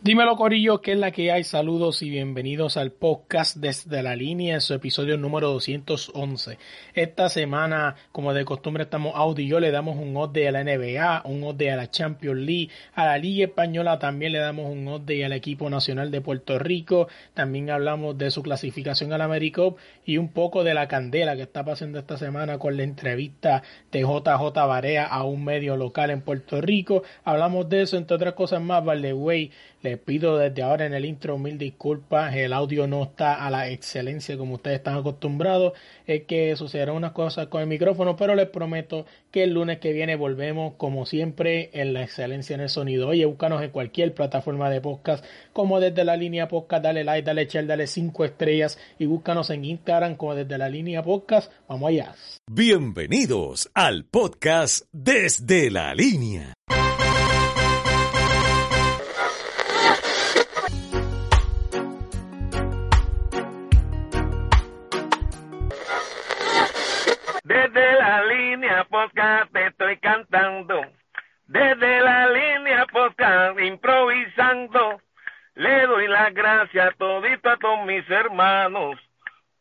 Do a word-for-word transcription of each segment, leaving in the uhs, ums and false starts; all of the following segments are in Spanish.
Dímelo, corillo, ¿qué es la que hay? Saludos y bienvenidos al podcast Desde la Línea, en su episodio número doscientos once. Esta semana, como de costumbre, estamos Audio y yo, le damos un update a la N B A, un update a la Champions League, a la Liga Española también le damos un update al equipo nacional de Puerto Rico, también hablamos de su clasificación al AmeriCup y un poco de la candela que está pasando esta semana con la entrevista de J J Barea a un medio local en Puerto Rico. Hablamos de eso, entre otras cosas más. Vale, güey, les pido desde ahora en el intro mil disculpas, el audio no está a la excelencia como ustedes están acostumbrados, es que sucederán unas cosas con el micrófono, pero les prometo que el lunes que viene volvemos como siempre en la excelencia en el sonido. Oye, búscanos en cualquier plataforma de podcast como Desde la Línea Podcast, dale like, dale share, dale cinco estrellas y búscanos en Instagram como Desde la Línea Podcast. Vamos allá. Bienvenidos al podcast Desde la Línea. Podcast, te estoy cantando desde la línea podcast, improvisando. Le doy las gracias a todito, a todos mis hermanos,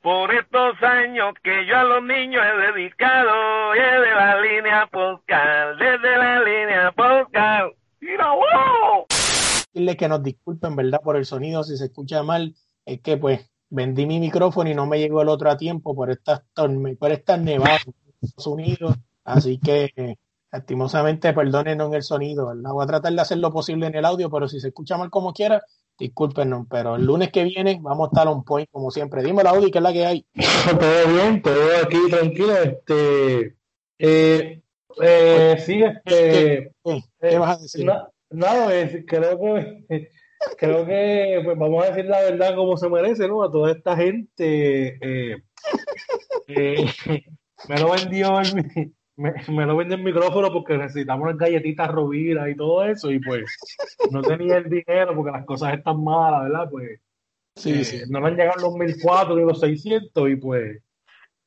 por estos años que yo a los niños he dedicado. Desde la línea podcast, desde la línea podcast. ¡Mira, wow! Dile que nos disculpen, ¿verdad?, por el sonido, si se escucha mal, es que pues vendí mi micrófono y no me llegó el otro a tiempo por estas tormentas, por estas nevadas en Estados Unidos. Así que, eh, lastimosamente, perdónenos el sonido, ¿verdad? Voy a tratar de hacer lo posible en el audio, pero si se escucha mal como quiera, discúlpenos. Pero el lunes que viene vamos a estar on point, como siempre. Dímelo, Audi, ¿qué es la que hay? Todo bien, todo aquí tranquilo. Este, eh, eh, sí, este... ¿Qué, qué eh, vas a decir? Nada, no, no, creo que... Creo que, pues, vamos a decir la verdad como se merece, ¿no? A toda esta gente... Eh, eh, me lo vendió el... Me, me lo venden el micrófono porque necesitamos las galletitas Rovira y todo eso, y pues no tenía el dinero porque las cosas están malas, ¿verdad? Pues sí, eh, sí. No nos han llegado los mil cuatrocientos ni los seiscientos, y pues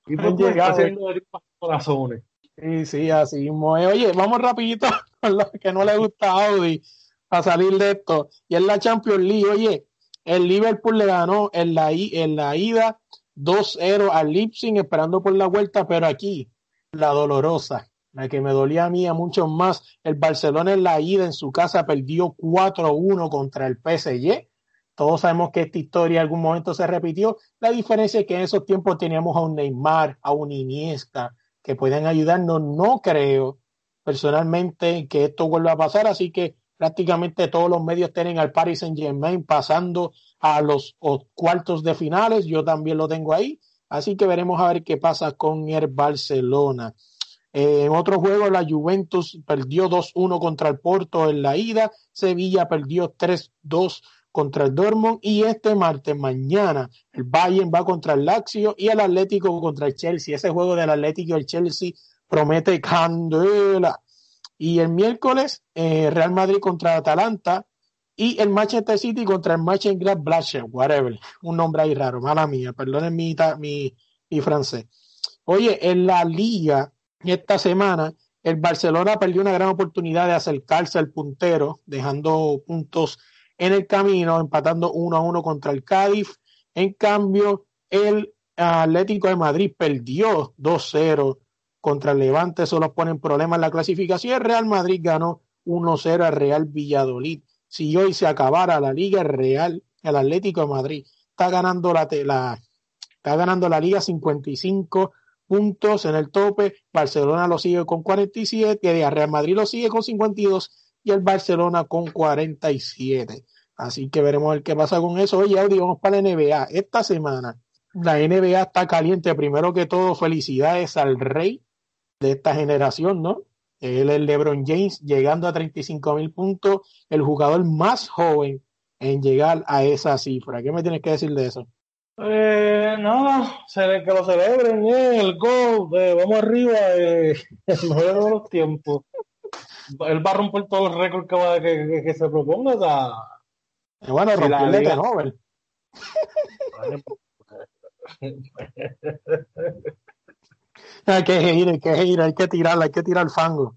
y pues llegar haciendo de corazones. Sí, sí, así mismo. Oye, vamos rapidito con lo que no le gusta a Audi a salir de esto, y es la Champions League. Oye, el Liverpool le ganó en la, en la ida dos cero al Ipswich, esperando por la vuelta, pero aquí la dolorosa, la que me dolía a mí a muchos más, el Barcelona en la ida en su casa perdió cuatro uno contra el P S G. Todos sabemos que esta historia en algún momento se repitió. La diferencia es que en esos tiempos teníamos a un Neymar, a un Iniesta, que pueden ayudarnos. No creo personalmente que esto vuelva a pasar, así que prácticamente todos los medios tienen al Paris Saint-Germain pasando a los cuartos de finales. Yo también lo tengo ahí. Así que veremos a ver qué pasa con el Barcelona. Eh, en otro juego, la Juventus perdió dos uno contra el Porto en la ida. Sevilla perdió tres dos contra el Dortmund. Y este martes, mañana, el Bayern va contra el Lazio y el Atlético contra el Chelsea. Ese juego del Atlético y el Chelsea promete candela. Y el miércoles, eh, Real Madrid contra Atalanta. Y el Manchester City contra el Manchester United, whatever, un nombre ahí raro, mala mía, perdonen mi, mi, mi francés. Oye, en la Liga, esta semana, el Barcelona perdió una gran oportunidad de acercarse al puntero, dejando puntos en el camino, empatando uno a uno contra el Cádiz. En cambio, el Atlético de Madrid perdió dos cero contra el Levante, eso los pone en problemas en la clasificación. El Real Madrid ganó uno cero al Real Valladolid. Si hoy se acabara la Liga Real, el Atlético de Madrid está ganando la, la, está ganando la Liga cincuenta y cinco puntos en el tope, Barcelona lo sigue con cuarenta y siete, el Real Madrid lo sigue con cincuenta y dos y el Barcelona con cuarenta y siete. Así que veremos el qué pasa con eso. Oye, Audi, vamos para la N B A. Esta semana la N B A está caliente. Primero que todo, felicidades al rey de esta generación, ¿no? Él es LeBron James, llegando a treinta y cinco mil puntos, el jugador más joven en llegar a esa cifra. ¿Qué me tienes que decir de eso? Eh, nada, que lo celebren, eh, el GOAT, eh, vamos arriba, eh, el mejor de los tiempos. Él va a romper todos los récords que, va, que, que, que se proponga. O sea, eh, bueno, si romperle el de Nobel. Hay que ir, hay que ir, hay que tirar, hay que tirar el fango.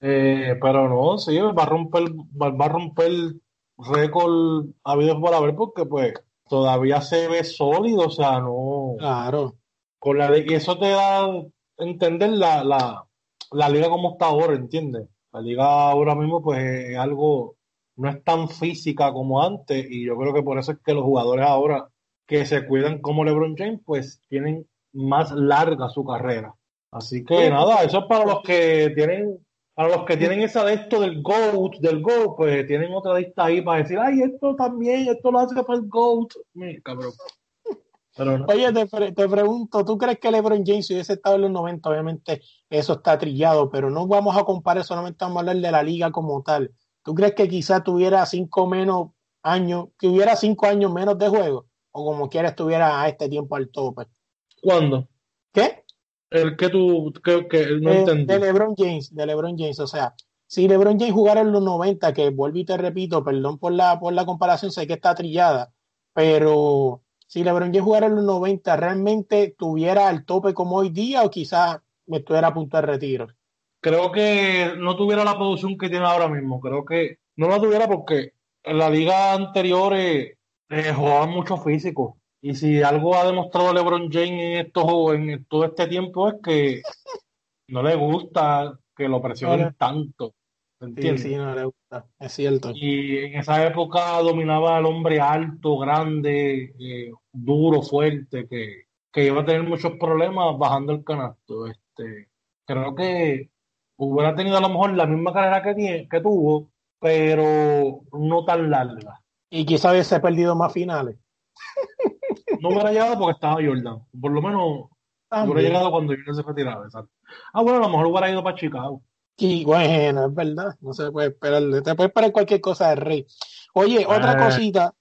Eh, pero no, sí, va a romper, va, va a romper récord habido por haber, porque pues todavía se ve sólido, o sea, no. Claro. Con la de, y eso te da entender la, la, la liga como está ahora, ¿entiendes? La liga ahora mismo pues es algo, no es tan física como antes, y yo creo que por eso es que los jugadores ahora que se cuidan como LeBron James pues tienen más larga su carrera. Así que sí, nada, eso es para los que tienen, para los que tienen esa de esto del GOAT, del GOAT, pues tienen otra lista ahí para decir, ay, esto también, esto lo hace para el GOAT. Mira, cabrón. Pero no. Oye, te, pre- te pregunto, ¿tú crees que LeBron James hubiese estado en los noventa? Obviamente eso está trillado, pero no vamos a comparar, solamente vamos a hablar de la liga como tal. ¿Tú crees que quizás tuviera cinco menos años, que hubiera cinco años menos de juego? ¿O como quiera estuviera a este tiempo al tope? ¿Cuándo? ¿Qué? El que tú, que, que no eh, entendí. De LeBron James, de LeBron James, o sea, si LeBron James jugara en los noventa, que vuelvo y te repito, perdón por la, por la comparación, sé que está trillada, pero si LeBron James jugara en los noventa, ¿realmente tuviera al tope como hoy día o quizás me estuviera a punto de retiro? Creo que no tuviera la producción que tiene ahora mismo, creo que no la tuviera porque en la liga anterior eh, eh, jugaban mucho físico. Y si algo ha demostrado LeBron James en estos juegos, en todo este tiempo, es que no le gusta que lo presionen sí, tanto. ¿Entiendes? Sí, sí, no le gusta, es cierto. Y en esa época dominaba al hombre alto, grande, eh, duro, fuerte, que, que iba a tener muchos problemas bajando el canasto. Este, creo que hubiera tenido a lo mejor la misma carrera que, tiene, que tuvo, pero no tan larga. Y quizás hubiese perdido más finales. No hubiera llegado porque estaba Jordan. Por lo menos ah, hubiera llegado cuando Jordan se retiraba. Exacto. Ah, bueno, a lo mejor hubiera ido para Chicago. Y bueno, es verdad. No se puede esperar. Te puede esperar cualquier cosa de Rey. Oye, eh. otra cosita.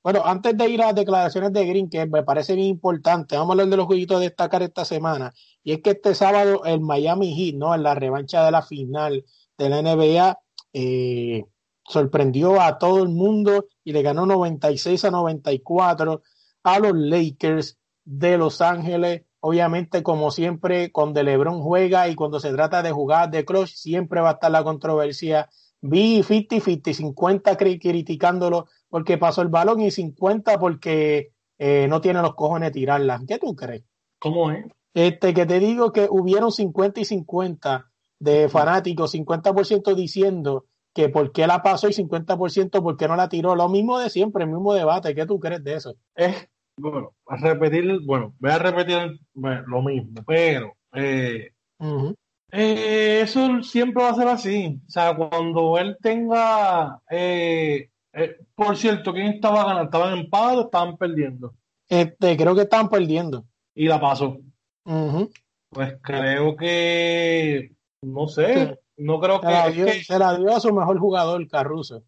Bueno, antes de ir a las declaraciones de Green, que me parece bien importante, vamos a hablar de los jueguitos a destacar esta semana. Y es que este sábado el Miami Heat, ¿no? En la revancha de la final de la N B A, eh, sorprendió a todo el mundo y le ganó noventa y seis a noventa y cuatro. A los Lakers de Los Ángeles. Obviamente, como siempre, cuando LeBron juega y cuando se trata de jugadas de clutch, siempre va a estar la controversia. Vi cincuenta cincuenta, cincuenta criticándolo porque pasó el balón y cincuenta porque eh, no tiene los cojones de tirarla. ¿Qué tú crees? ¿Cómo es? Este, que te digo que hubieron cincuenta y cincuenta de fanáticos, cincuenta por ciento diciendo que por qué la pasó y cincuenta por ciento por qué no la tiró. Lo mismo de siempre, el mismo debate. ¿Qué tú crees de eso? Eh, bueno, a repetir, bueno, voy a repetir bueno, lo mismo, pero eh, uh-huh. eh, eso siempre va a ser así. O sea, cuando él tenga... Eh, eh, por cierto, ¿quién estaba ganando? ¿Estaban en empate o estaban perdiendo? Este, creo que estaban perdiendo. Y la pasó. Uh-huh. Pues creo que... No sé... Sí. No creo que, la dio, que... Se la dio a su mejor jugador, Caruso.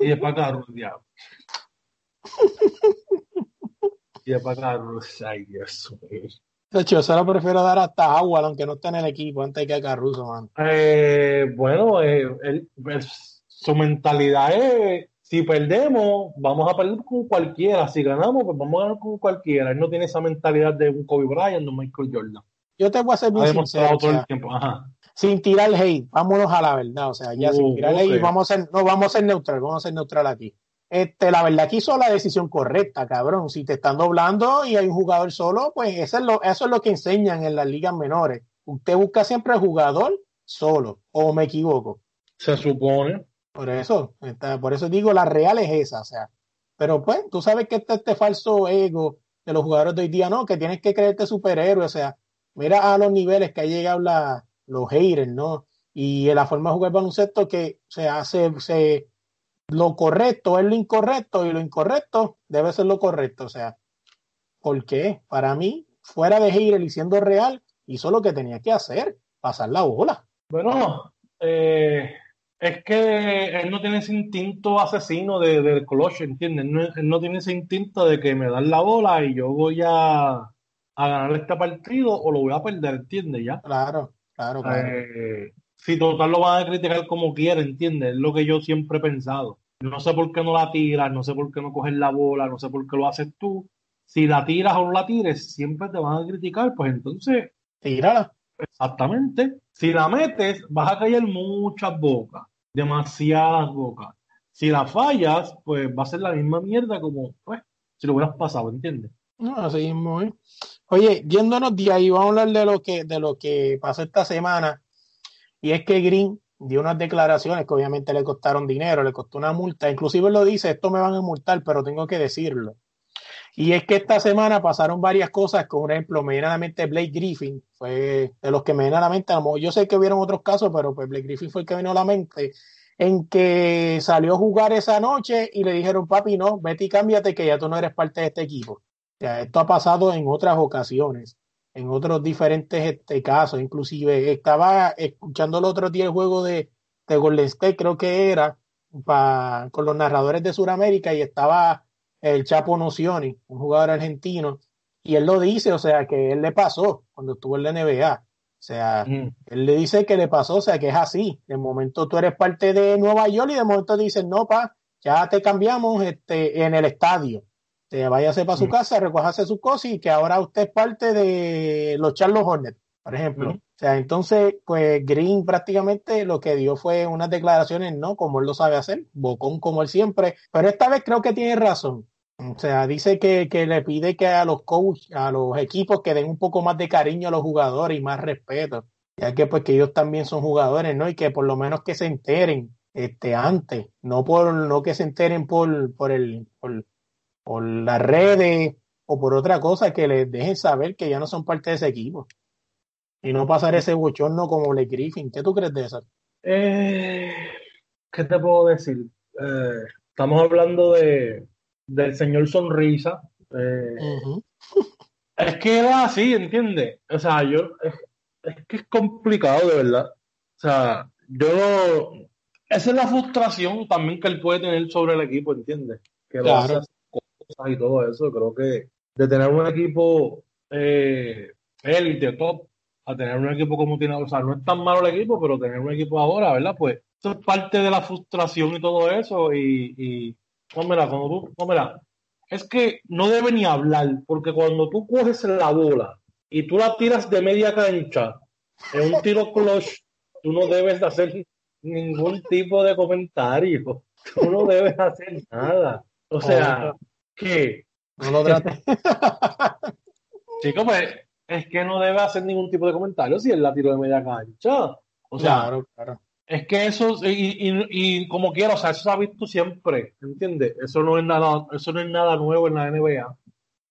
Y es para Caruso, diablo. Y es para Caruso, ay Dios mío. De hecho, yo se lo prefiero dar hasta agua, aunque no esté en el equipo, antes que a Caruso, man. Eh, bueno, eh, él, él, su mentalidad es, si perdemos, vamos a perder con cualquiera. Si ganamos, pues vamos a ganar con cualquiera. Él no tiene esa mentalidad de un Kobe Bryant, de un Michael Jordan. Yo te voy a ser muy sincero. Todo el tiempo. Ajá. Sin tirar hate, vámonos a la verdad, o sea, ya uh, sin tirar okay. hate, vamos a ser, no, vamos a ser neutral, vamos a ser neutral aquí. Este, la verdad que hizo la decisión correcta, cabrón. Si te están doblando y hay un jugador solo, pues eso es lo, eso es lo que enseñan en las ligas menores. Usted busca siempre al jugador solo, o me equivoco. Se supone. Por eso, está, por eso digo, la real es esa, o sea. Pero pues, tú sabes que este, este falso ego de los jugadores de hoy día, no, que tienes que creerte superhéroe, o sea, mira a los niveles que ha llegado la... los haters, ¿no? Y la forma de jugar baloncesto que se hace, se, lo correcto es lo incorrecto y lo incorrecto debe ser lo correcto, o sea, porque para mí, fuera de hater y siendo real, hizo lo que tenía que hacer, pasar la bola. Bueno, eh, Es que él no tiene ese instinto asesino de, del clutch, ¿entiendes? Él no, él no tiene ese instinto de que me dan la bola y yo voy a, a ganar este partido o lo voy a perder, ¿entiendes? ¿Ya? Claro, claro, claro. Eh, si total lo van a criticar como quiera, ¿entiendes? Es lo que yo siempre he pensado. No sé por qué no la tiras, no sé por qué no coges la bola, no sé por qué lo haces tú. Si la tiras o no la tires, siempre te van a criticar, pues entonces... Tírala. Exactamente. Si la metes, vas a caer muchas bocas, demasiadas bocas. Si la fallas, pues va a ser la misma mierda como pues, si lo hubieras pasado, ¿entiendes? No, así mismo, ¿eh? Oye, yéndonos de ahí, vamos a hablar de lo que, de lo que pasó esta semana. Y es que Green dio unas declaraciones que obviamente le costaron dinero, le costó una multa. Inclusive lo dice, esto me van a multar, pero tengo que decirlo. Y es que esta semana pasaron varias cosas, como por ejemplo, me viene a la mente Blake Griffin, fue de los que me viene a la mente, yo sé que hubieron otros casos, pero pues Blake Griffin fue el que vino a la mente, en que salió a jugar esa noche y le dijeron, papi, no, vete y cámbiate que ya tú no eres parte de este equipo. O sea, esto ha pasado en otras ocasiones, en otros diferentes este, casos, inclusive estaba escuchando el otro día el juego de, de Golden State, creo que era, pa, con los narradores de Sudamérica y estaba... el Chapo Nocioni, un jugador argentino, y él lo dice, o sea, que él le pasó cuando estuvo en la N B A, o sea, mm. él le dice que le pasó, o sea, que es así, de momento tú eres parte de Nueva York y de momento te dicen, no, pa, ya te cambiamos este, en el estadio, o sea, váyase para mm. su casa, recójase sus cosas y que ahora usted es parte de los Charlotte Hornets, por ejemplo, mm. o sea, entonces, pues Green prácticamente lo que dio fue unas declaraciones, ¿no? Como él lo sabe hacer, bocón como él siempre, pero esta vez creo que tiene razón. O sea, dice que, que le pide que a los coaches, a los equipos que den un poco más de cariño a los jugadores y más respeto, ya que pues que ellos también son jugadores, ¿no? Y que por lo menos que se enteren este antes, no por no que se enteren por por el por, por las redes o por otra cosa, que les dejen saber que ya no son parte de ese equipo y no pasar ese bochorno como Blake Griffin. ¿Qué tú crees de eso? Eh, ¿qué te puedo decir? Eh, estamos hablando de del señor Sonrisa, eh, uh-huh. es que era así, ¿entiendes? O sea, yo, es, es que es complicado, de verdad, o sea, yo, esa es la frustración también que él puede tener sobre el equipo, ¿entiendes? Que claro. Lo hace cosas y todo eso, creo que de tener un equipo eh, élite, top, a tener un equipo como tiene, o sea, no es tan malo el equipo, pero tener un equipo ahora, ¿verdad? Pues, eso es parte de la frustración y todo eso, y... y No, mira, cuando tú, no, mira, es que no debe ni hablar, porque cuando tú coges la bola y tú la tiras de media cancha en un tiro clutch, tú no debes de hacer ningún tipo de comentario, tú no debes hacer nada, o sea, oh, ¿qué? No lo trates. Chico, pues, es que no debe hacer ningún tipo de comentario si él la tiró de media cancha, o sea, claro, claro. Es que eso, y, y, y como quiera, o sea, eso se ha visto siempre, ¿entiendes? Eso no es nada, eso no es nada nuevo en la N B A.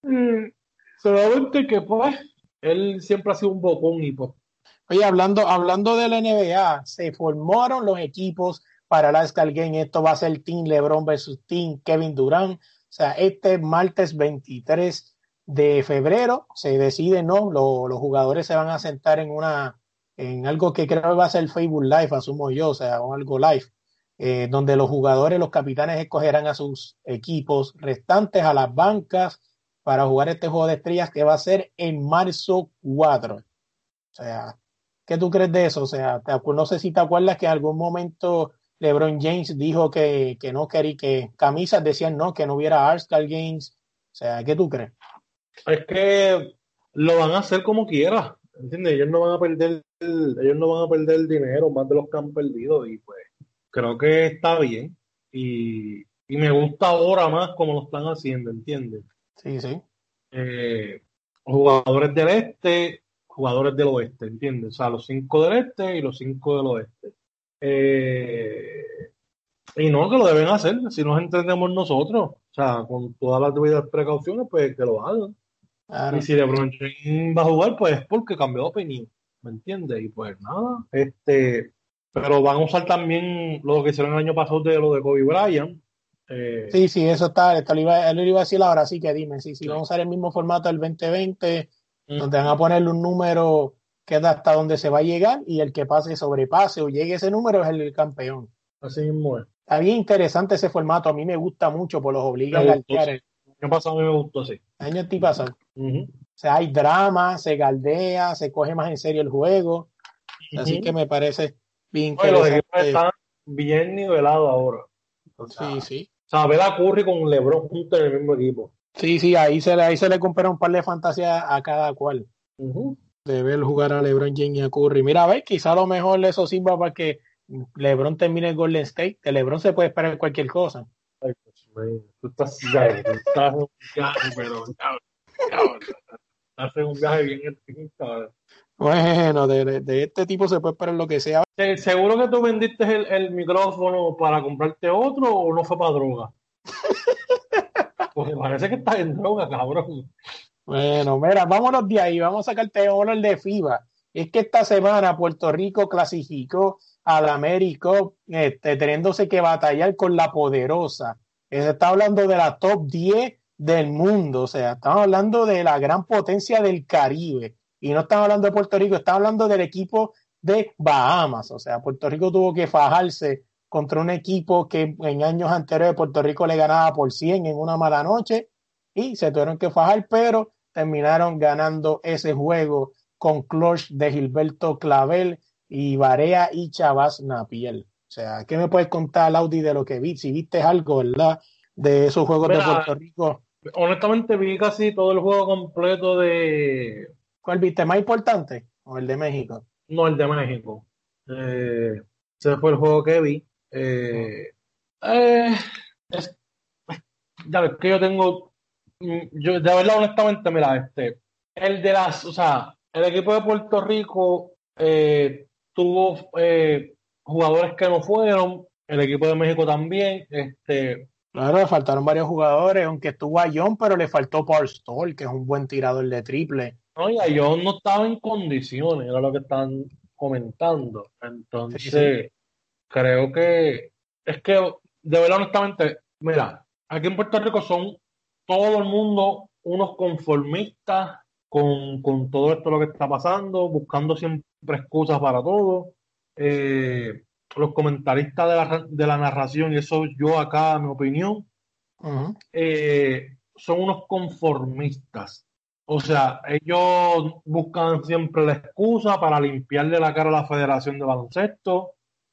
Mm, solamente que, pues, él siempre ha sido un bocón y pues. Oye, hablando, hablando de la N B A, se formaron los equipos para la All-Star Game. Esto va a ser Team LeBron versus Team Kevin Durant. O sea, este martes veintitrés de febrero se decide, ¿no? Los, los jugadores se van a sentar en una... en algo que creo que va a ser Facebook Live, asumo yo, o sea, o algo live, eh, donde los jugadores, los capitanes escogerán a sus equipos restantes, a las bancas, para jugar este juego de estrellas que va a ser en marzo cuatro. O sea, ¿qué tú crees de eso? O sea, te acu- no sé si te acuerdas que en algún momento LeBron James dijo que, que no quería, que camisas decían no, que no hubiera All-Star Games. O sea, ¿qué tú crees? Es que lo van a hacer como quiera, ¿entiendes? Ellos no van a perder el, ellos no van a perder el dinero más de los que han perdido y pues creo que está bien y, y me gusta ahora más como lo están haciendo, ¿entiendes? Sí, sí. Eh, jugadores del este, jugadores del oeste, ¿entiendes? O sea, los cinco del este y los cinco del oeste. Eh, y no, que lo deben hacer, si nos entendemos nosotros, o sea, con todas las debidas precauciones, pues que lo hagan. Claro. Y si LeBron James va a jugar, pues es porque cambió de opinión. ¿Me entiendes? Y pues nada, este, pero van a usar también lo que hicieron el año pasado de lo de Kobe Bryant. Eh, sí, sí, eso está, esto lo iba, lo iba a decir ahora, así que dime, sí, sí, sí. Van a usar el mismo formato del veinte veinte, mm. donde van a ponerle un número que es hasta donde se va a llegar y el que pase sobrepase o llegue ese número es el campeón. Así mismo es. Está bien interesante ese formato. A mí me gusta mucho, por los obliga a galdear. El año pasado a mí me gustó, sí. El año te pasado. Uh-huh. O sea, hay drama, se galdea, se coge más en serio el juego. Uh-huh. Así que me parece bien interesante. Bueno, los equipos están bien nivelados ahora. O sea, sí, sí. O sea, ver a Curry con LeBron juntos en el mismo equipo. Sí, sí, ahí se le, ahí se le compra un par de fantasías a cada cual. Uh-huh. De ver jugar a LeBron James y a Curry. Mira, a ver, quizá a lo mejor eso sirva para que LeBron termine el Golden State. De LeBron se puede esperar cualquier cosa. Ay, pues, tú estás, ya, tú estás en un viaje, pero ya, ya, estás en un viaje bien estricto. Bueno, de, de este tipo se puede esperar lo que sea. ¿Seguro que tú vendiste el, el micrófono para comprarte otro o no fue para droga? Porque parece que estás en droga, cabrón. Bueno, mira, vámonos de ahí. Vamos a sacarte oro el de FIBA. Es que esta semana Puerto Rico clasificó al AmeriCup, este, teniéndose que batallar con la poderosa. Se está hablando de la top diez del mundo. O sea, estamos hablando de la gran potencia del Caribe. Y no estamos hablando de Puerto Rico, estamos hablando del equipo de Bahamas. O sea, Puerto Rico tuvo que fajarse contra un equipo que en años anteriores Puerto Rico le ganaba por cien en una mala noche y se tuvieron que fajar, pero terminaron ganando ese juego con clutch de Gilberto Clavel y Barea y Shabazz Napier. O sea, ¿qué me puedes contar, Laudi, de lo que vi? Si viste algo, ¿verdad? De esos juegos. Mira, de Puerto Rico. Honestamente vi casi todo el juego completo de... ¿Cuál viste? ¿Más importante? ¿O el de México? No, el de México. Eh, ese fue el juego que vi. Eh, eh, es, ya ves que yo tengo, yo, de verdad, honestamente, mira, este, el de las, o sea, el equipo de Puerto Rico eh, tuvo eh, jugadores que no fueron, el equipo de México también, este, claro, le faltaron varios jugadores, aunque estuvo Ayón, pero le faltó Paul Stoll, que es un buen tirador de triple. No, y Ayón no estaba en condiciones, era lo que están comentando, entonces. Sí, sí. Creo que es que, de verdad, honestamente, mira, aquí en Puerto Rico son todo el mundo unos conformistas con, con todo esto lo que está pasando, buscando siempre excusas para todo. Eh, los comentaristas de la, de la narración, y eso yo acá, mi opinión, uh-huh. eh, son unos conformistas. O sea, ellos buscan siempre la excusa para limpiarle la cara a la Federación de Baloncesto.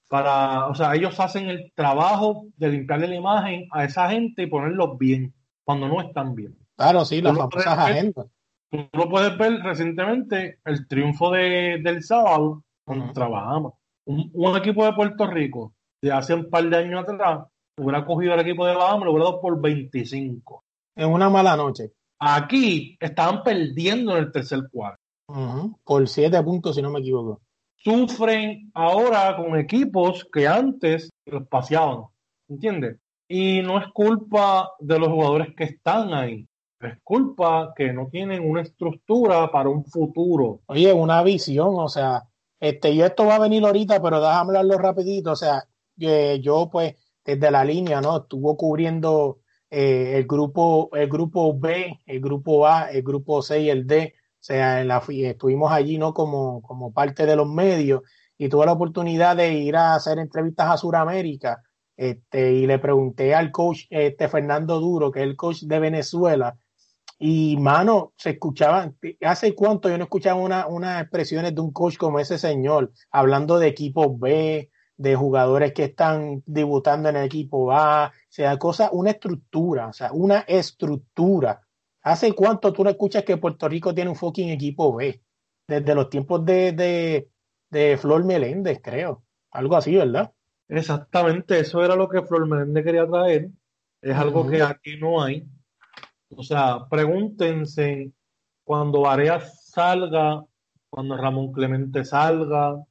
Para, o sea, ellos hacen el trabajo de limpiarle la imagen a esa gente y ponerlos bien cuando no están bien. Claro, sí, las famosas agendas. Tú lo puedes ver recientemente, el triunfo de, del sábado contra Bahamas. Un, un equipo de Puerto Rico de hace un par de años atrás hubiera cogido al equipo de Bahamas, lo hubiera dado por veinticinco. En una mala noche. Aquí estaban perdiendo en el tercer cuarto. Uh-huh. Por siete puntos, si no me equivoco. Sufren ahora con equipos que antes los paseaban, ¿entiendes? Y no es culpa de los jugadores que están ahí, es culpa que no tienen una estructura para un futuro. Oye, una visión, o sea, este, yo esto va a venir ahorita, pero déjame hablarlo rapidito, o sea, eh, yo pues desde la línea, ¿no? Estuvo cubriendo eh, el grupo, el grupo B, el grupo A, el grupo C y el D. O sea, en la, estuvimos allí, ¿no? Como, como parte de los medios, y tuve la oportunidad de ir a hacer entrevistas a Sudamérica, este, y le pregunté al coach este, Fernando Duro, que es el coach de Venezuela, y mano, se escuchaban, hace cuánto yo no escuchaba una, unas expresiones de un coach como ese señor, hablando de equipos B, de jugadores que están debutando en el equipo A, o sea, cosa, una estructura, o sea, una estructura. ¿Hace cuánto tú no escuchas que Puerto Rico tiene un fucking equipo B? Desde los tiempos de, de, de Flor Meléndez, creo. Algo así, ¿verdad? Exactamente, eso era lo que Flor Meléndez quería traer. Es algo uh-huh. que aquí no hay. O sea, pregúntense cuando Barea salga, cuando Ramón Clemente salga,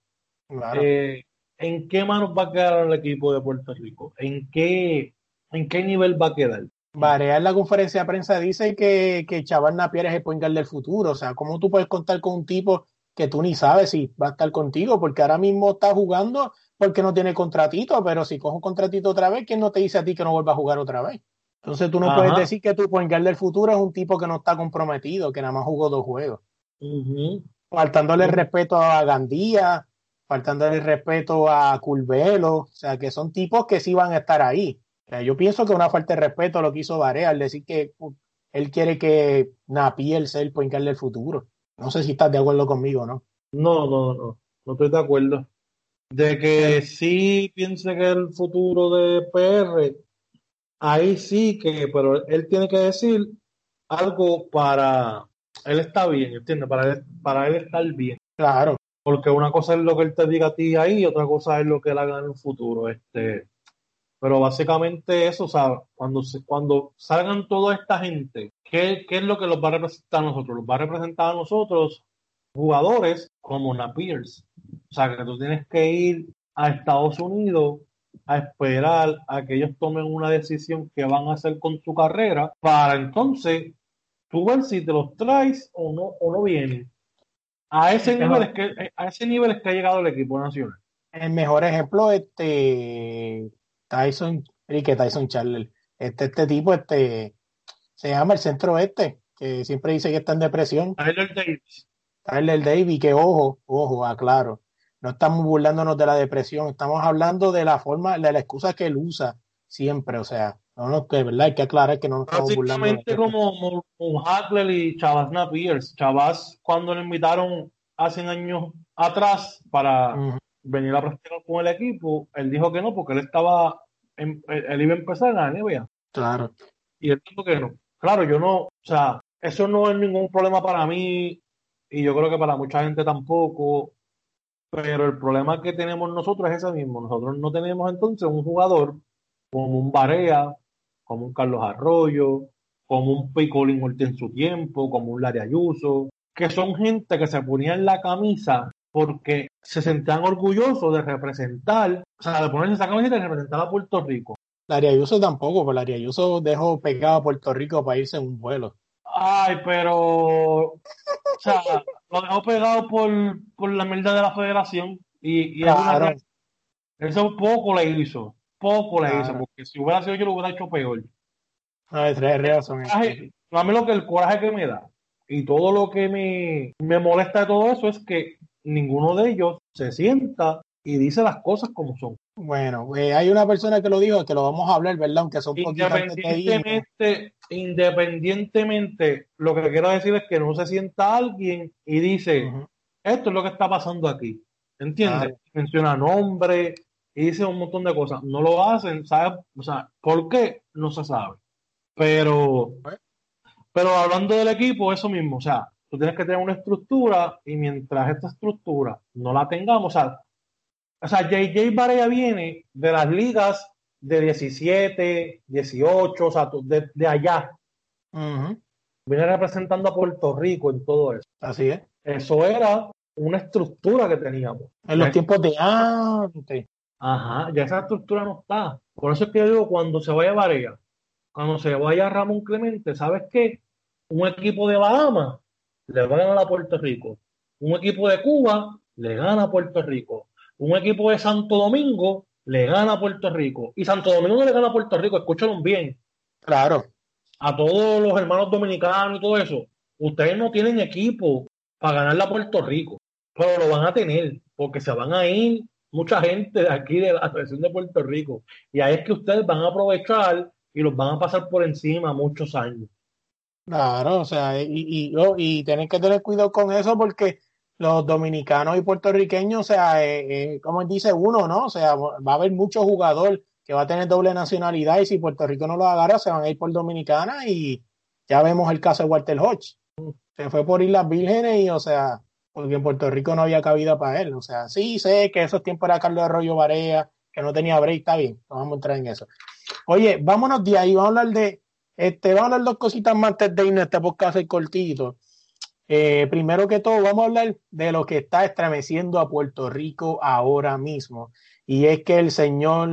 claro. eh, ¿en qué manos va a quedar el equipo de Puerto Rico? ¿En qué, en qué nivel va a quedar? Barea en la conferencia de prensa dice que, que Shabazz Napier es el point guard del futuro. O sea, ¿cómo tú puedes contar con un tipo que tú ni sabes si va a estar contigo? Porque ahora mismo está jugando porque no tiene contratito, pero si coge un contratito otra vez, ¿quién no te dice a ti que no vuelva a jugar otra vez? Entonces tú no Ajá. puedes decir que tu point guard del futuro es un tipo que no está comprometido, que nada más jugó dos juegos. Uh-huh. Faltándole el respeto a Gandía, faltando el respeto a Curvelo, o sea, que son tipos que sí van a estar ahí. O sea, yo pienso que una falta de respeto lo que hizo Barea al decir que él quiere que Napier sea el point guard del futuro. No sé si estás de acuerdo conmigo, ¿no? No, no, no, no estoy de acuerdo. De que sí piense que el futuro de P R, ahí sí que, pero él tiene que decir algo para... Él está bien, ¿entiendes? Para él, para él estar bien. Claro. Porque una cosa es lo que él te diga a ti ahí y otra cosa es lo que él haga en el futuro. Este, pero básicamente eso, o sea, cuando, se, cuando salgan toda esta gente, ¿qué, ¿qué es lo que los va a representar a nosotros? Los va a representar a nosotros jugadores como Napier. O sea, que tú tienes que ir a Estados Unidos a esperar a que ellos tomen una decisión que van a hacer con tu carrera para entonces tú ver si te los traes o no, o no vienen. A ese nivel es que, a ese nivel es que ha llegado el equipo nacional. El mejor ejemplo, este Tyson, Ricky Tyson Charles, este, este tipo, este se llama el centro este, que siempre dice que está en depresión. Tyler Davis. Tyler Davis, que ojo, ojo, aclaro. No estamos burlándonos de la depresión, estamos hablando de la forma, de la excusa que él usa siempre, o sea. No, no, que verdad, hay que aclarar que no nos estamos burlando. Básicamente como Hackler y Shabazz Napier. Shabazz, cuando le invitaron hace años atrás para uh-huh. venir a practicar con el equipo, él dijo que no, porque él estaba, en, él iba a empezar en la N B A. Claro. Y él dijo que no. Claro, yo no, o sea, eso no es ningún problema para mí, y yo creo que para mucha gente tampoco, pero el problema que tenemos nosotros es ese mismo. Nosotros no tenemos entonces un jugador como un Barea, como un Carlos Arroyo, como un Picolín Ortiz en su tiempo, como un Larry Ayuso, que son gente que se ponían la camisa porque se sentían orgullosos de representar, o sea, de ponerse esa camisa y de representar a Puerto Rico. Larry Ayuso tampoco, pero Larry Ayuso dejó pegado a Puerto Rico para irse en un vuelo. Ay, pero... O sea, lo dejó pegado por, por la mierda de la federación y, y claro. Alguna... Eso poco le hizo. Poco le hizo, porque si hubiera sido yo lo hubiera hecho peor. No, es razón. A mí lo que el coraje que me da y todo lo que me, me molesta de todo eso es que ninguno de ellos se sienta y dice las cosas como son. Bueno, eh, hay una persona que lo dijo, que lo vamos a hablar, ¿verdad? Aunque son independientemente, independientemente, lo que quiero decir es que no se sienta alguien y dice, uh-huh. esto es lo que está pasando aquí. ¿Entiendes? Ah. Menciona nombre. Y dicen un montón de cosas. No lo hacen, ¿sabes? O sea, ¿por qué? No se sabe. Pero, pero hablando del equipo, eso mismo. O sea, tú tienes que tener una estructura y mientras esta estructura no la tengamos, o sea, o sea, J J Barea viene de las ligas de diecisiete, dieciocho, o sea, de, de allá. Uh-huh. Viene representando a Puerto Rico en todo eso. Así es. Eso era una estructura que teníamos. En los tiempos de antes. Ajá, ya esa estructura no está. Por eso es que yo digo, cuando se vaya Barea, cuando se vaya Ramón Clemente, ¿sabes qué? Un equipo de Bahamas le va a ganar a Puerto Rico. Un equipo de Cuba le gana a Puerto Rico. Un equipo de Santo Domingo le gana a Puerto Rico. Y Santo Domingo no le gana a Puerto Rico, escúchalo bien. Claro. A todos los hermanos dominicanos y todo eso, ustedes no tienen equipo para ganarle a Puerto Rico, pero lo van a tener, porque se van a ir mucha gente de aquí de la selección de Puerto Rico. Y ahí es que ustedes van a aprovechar y los van a pasar por encima muchos años. Claro, o sea, y, y, y tienen que tener cuidado con eso porque los dominicanos y puertorriqueños, o sea, eh, eh, como dice uno, ¿no? O sea, va a haber muchos jugadores que va a tener doble nacionalidad y si Puerto Rico no lo agarra, se van a ir por Dominicana y ya vemos el caso de Walter Hodge. Se fue por Islas Vírgenes y, o sea... porque en Puerto Rico no había cabida para él, o sea, sí sé que esos tiempos era Carlos Arroyo Barea, que no tenía break, está bien, no vamos a entrar en eso. Oye, vámonos de ahí, vamos a hablar de, este, vamos a hablar dos cositas más antes de irnos, este podcast es cortito. Eh, primero que todo, vamos a hablar de lo que está estremeciendo a Puerto Rico ahora mismo, y es que el señor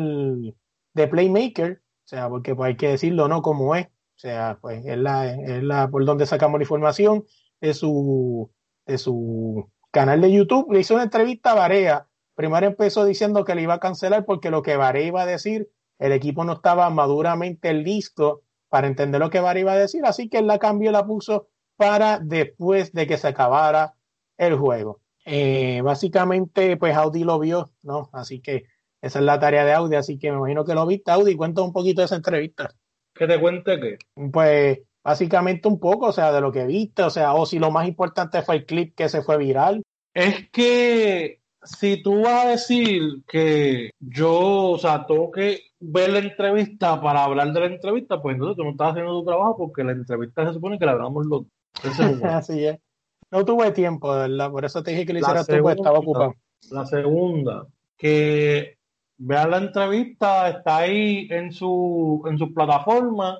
de Playmaker, o sea, porque pues, hay que decirlo, ¿no? Como es, o sea, pues es la, es la por donde sacamos la información, es su... de su canal de YouTube, le hizo una entrevista a Barea. Primero empezó diciendo que le iba a cancelar porque lo que Barea iba a decir, el equipo no estaba maduramente listo para entender lo que Barea iba a decir, así que él la cambió y la puso para después de que se acabara el juego. Eh, básicamente, pues Audi lo vio, ¿no? Así que esa es la tarea de Audi, así que me imagino que lo viste, Audi. Cuenta un poquito de esa entrevista. ¿Qué te cuente qué? Pues básicamente un poco, o sea, de lo que viste, o sea, o si lo más importante fue el clip que se fue viral. Es que si tú vas a decir que yo, o sea, tengo que ver la entrevista para hablar de la entrevista, pues entonces tú no estás haciendo tu trabajo, porque la entrevista se supone que la hablamos los dos. Así es. No tuve tiempo, de verdad, por eso te dije que lo hicieras tú, porque estaba ocupado. La segunda, que vean la entrevista, está ahí en su en su plataforma.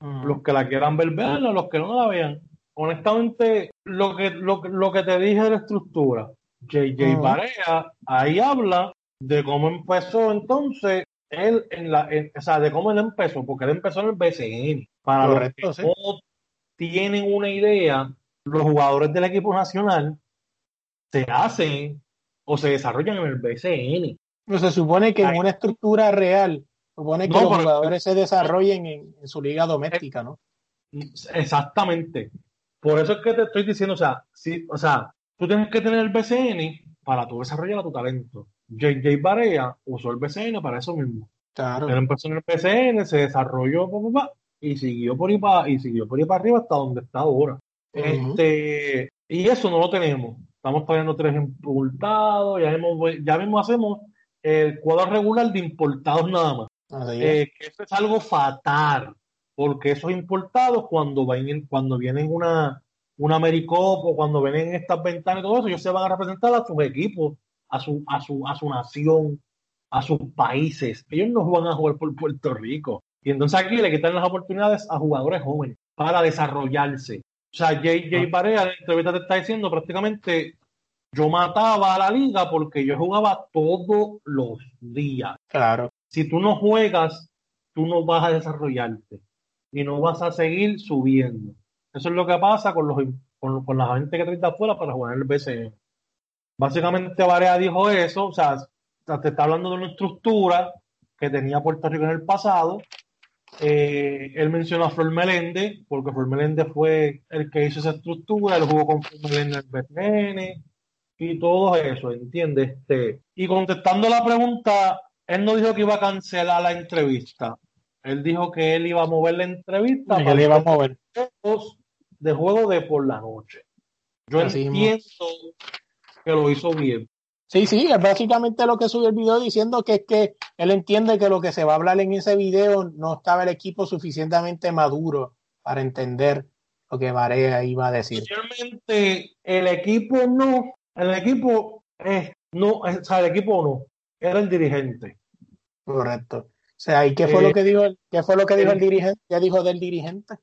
Mm. Los que la quieran ver, veanla, los que no la vean. Honestamente, lo que, lo, lo que te dije de la estructura, J J Barea, ahí habla de cómo empezó entonces él, en la, en, o sea, de cómo él empezó, porque él empezó en el B C N. Para los que sí no tienen una idea, los jugadores del equipo nacional se hacen o se desarrollan en el B C N. Pero se supone que en una estructura real, supone que no, los jugadores pero, se desarrollen en, en su liga doméstica, ¿no? Exactamente. Por eso es que te estoy diciendo, o sea, si, o sea, tú tienes que tener el B C N para tú desarrollar tu talento. J J Barea usó el B C N para eso mismo. Claro. Él empezó en el B C N, se desarrolló, pa, pa, pa, y siguió por ahí para, y siguió por ahí para arriba hasta donde está ahora. Este, uh-huh. Y eso no lo tenemos. Estamos trayendo tres importados, ya, hemos, ya mismo hacemos el cuadro regular de importados nada más. Así es. Eh, que eso es algo fatal, porque esos importados cuando, vayan, cuando vienen una, una AmeriCup o cuando vienen estas ventanas y todo eso, ellos se van a representar a sus equipos, a su, a su, a su nación, a sus países. Ellos no van a jugar por Puerto Rico. Y entonces aquí le quitan las oportunidades a jugadores jóvenes para desarrollarse. O sea, J J Barea, en la entrevista te está diciendo prácticamente, yo mataba a la liga porque yo jugaba todos los días. Claro. Si tú no juegas, tú no vas a desarrollarte y no vas a seguir subiendo. Eso es lo que pasa con los con, con la gente que te está afuera para jugar en el B C N. Básicamente Barea dijo eso, o sea, te está hablando de una estructura que tenía Puerto Rico en el pasado. Eh, él menciona a Flor Meléndez, porque Flor Meléndez fue el que hizo esa estructura, él jugó con Flor Meléndez en el B C N y todo eso, ¿entiendes? Este, y contestando la pregunta, él no dijo que iba a cancelar la entrevista, él dijo que él iba a mover la entrevista, sí, para él iba a mover de juego de por la noche. Yo así entiendo mismo que lo hizo bien. Sí, sí, es básicamente lo que subió el video diciendo que es que él entiende que lo que se va a hablar en ese video no estaba el equipo suficientemente maduro para entender lo que Barea iba a decir. Realmente el equipo no, el equipo eh, no, o sea, el equipo no, era el dirigente. Correcto. O sea, ¿y qué fue eh, lo que dijo el, qué fue lo que dijo el, el dirigente? ¿Qué dijo del dirigente?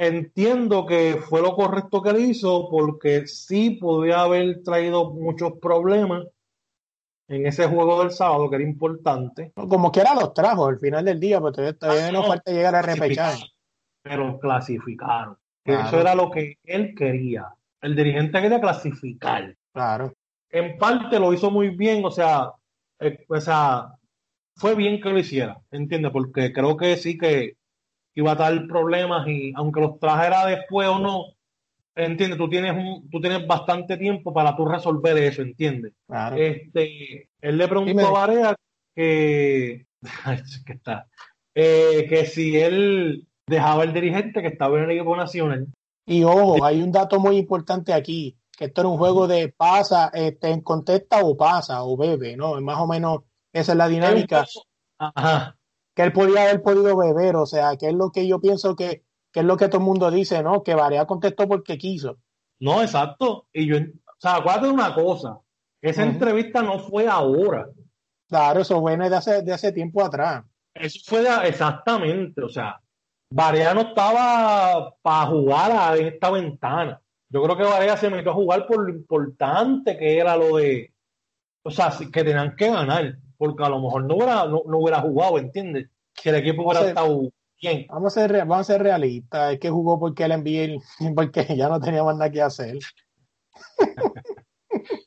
Entiendo que fue lo correcto que él hizo, porque sí podía haber traído muchos problemas en ese juego del sábado, que era importante. Como quiera los trajo al final del día, pero todavía ah, no falta llegar a repechaje. Pero clasificaron. Claro. Eso era lo que él quería. El dirigente quería clasificar. Claro. En parte lo hizo muy bien, o sea, eh, o sea fue bien que lo hiciera, ¿entiendes? Porque creo que sí que iba a dar problemas, y aunque los trajera después o no, ¿entiendes? Tú tienes un, tú tienes bastante tiempo para tú resolver eso, ¿entiendes? Claro. Este, él le preguntó a Barea que, que, está, eh, que si él dejaba el dirigente que estaba en el equipo nacional. Y ojo, hay un dato muy importante aquí, que esto era un juego de pasa, este, contesta o pasa o bebe, ¿no? Más o menos esa es la dinámica. Ajá. Que él podía haber podido beber, o sea, que es lo que yo pienso que, que es lo que todo el mundo dice, ¿no? Que Barea contestó porque quiso. No, exacto. Y yo, o sea, acuérdate de una cosa, esa uh-huh. entrevista no fue ahora. Claro, eso viene de hace, de hace tiempo atrás. Eso fue de, exactamente, o sea, Barea no estaba para jugar a esta ventana. Yo creo que Barea se metió a jugar por lo importante que era lo de, o sea, que tenían que ganar, porque a lo mejor no hubiera, no, no hubiera jugado, ¿entiendes? Si el equipo hubiera estado bien. Vamos a ser, vamos a ser realistas, es que jugó porque el N B A, porque ya no tenía más nada que hacer.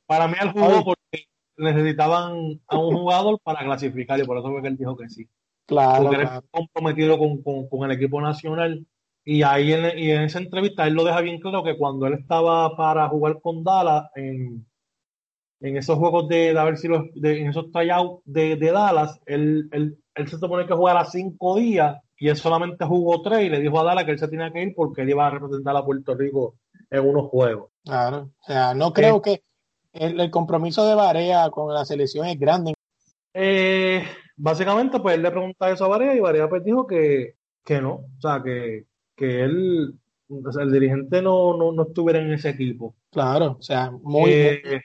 Para mí él jugó porque necesitaban a un jugador para clasificar, y por eso fue que él dijo que sí. Claro, porque claro. Él fue comprometido con, con, con el equipo nacional, y ahí en, y en esa entrevista él lo deja bien claro que cuando él estaba para jugar con Dallas en, en esos juegos de, de a ver si los, de, en esos tryouts de, de Dallas, él, él, él se supone que jugara cinco días y él solamente jugó tres y le dijo a Dallas que él se tenía que ir porque él iba a representar a Puerto Rico en unos juegos. Claro, o sea, no creo eh, que el, el compromiso de Barea con la selección es grande. Eh, básicamente, pues él le preguntaba eso a Barea y Barea pues dijo que, que no, o sea, que, que él, o sea, el dirigente no, no, no estuviera en ese equipo. Claro, o sea, muy... Eh, muy...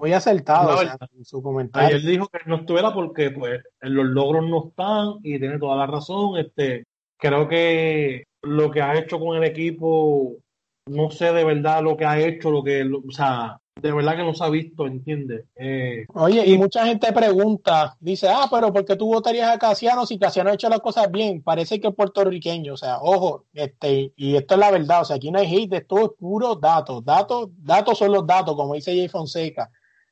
Muy acertado, o sea, en su comentario. Ayer dijo que no estuviera porque pues los logros no están y tiene toda la razón. Este, creo que lo que ha hecho con el equipo, no sé de verdad lo que ha hecho, lo que, lo, o sea, de verdad que no se ha visto, ¿entiendes? Eh, Oye, y mucha gente pregunta, dice, ah, pero ¿por qué tú votarías a Casiano si Casiano ha hecho las cosas bien? Parece que es puertorriqueño, o sea, ojo, este, y esto es la verdad, o sea, aquí no hay hate, esto es puro datos, datos, datos son los datos, como dice Jay Fonseca.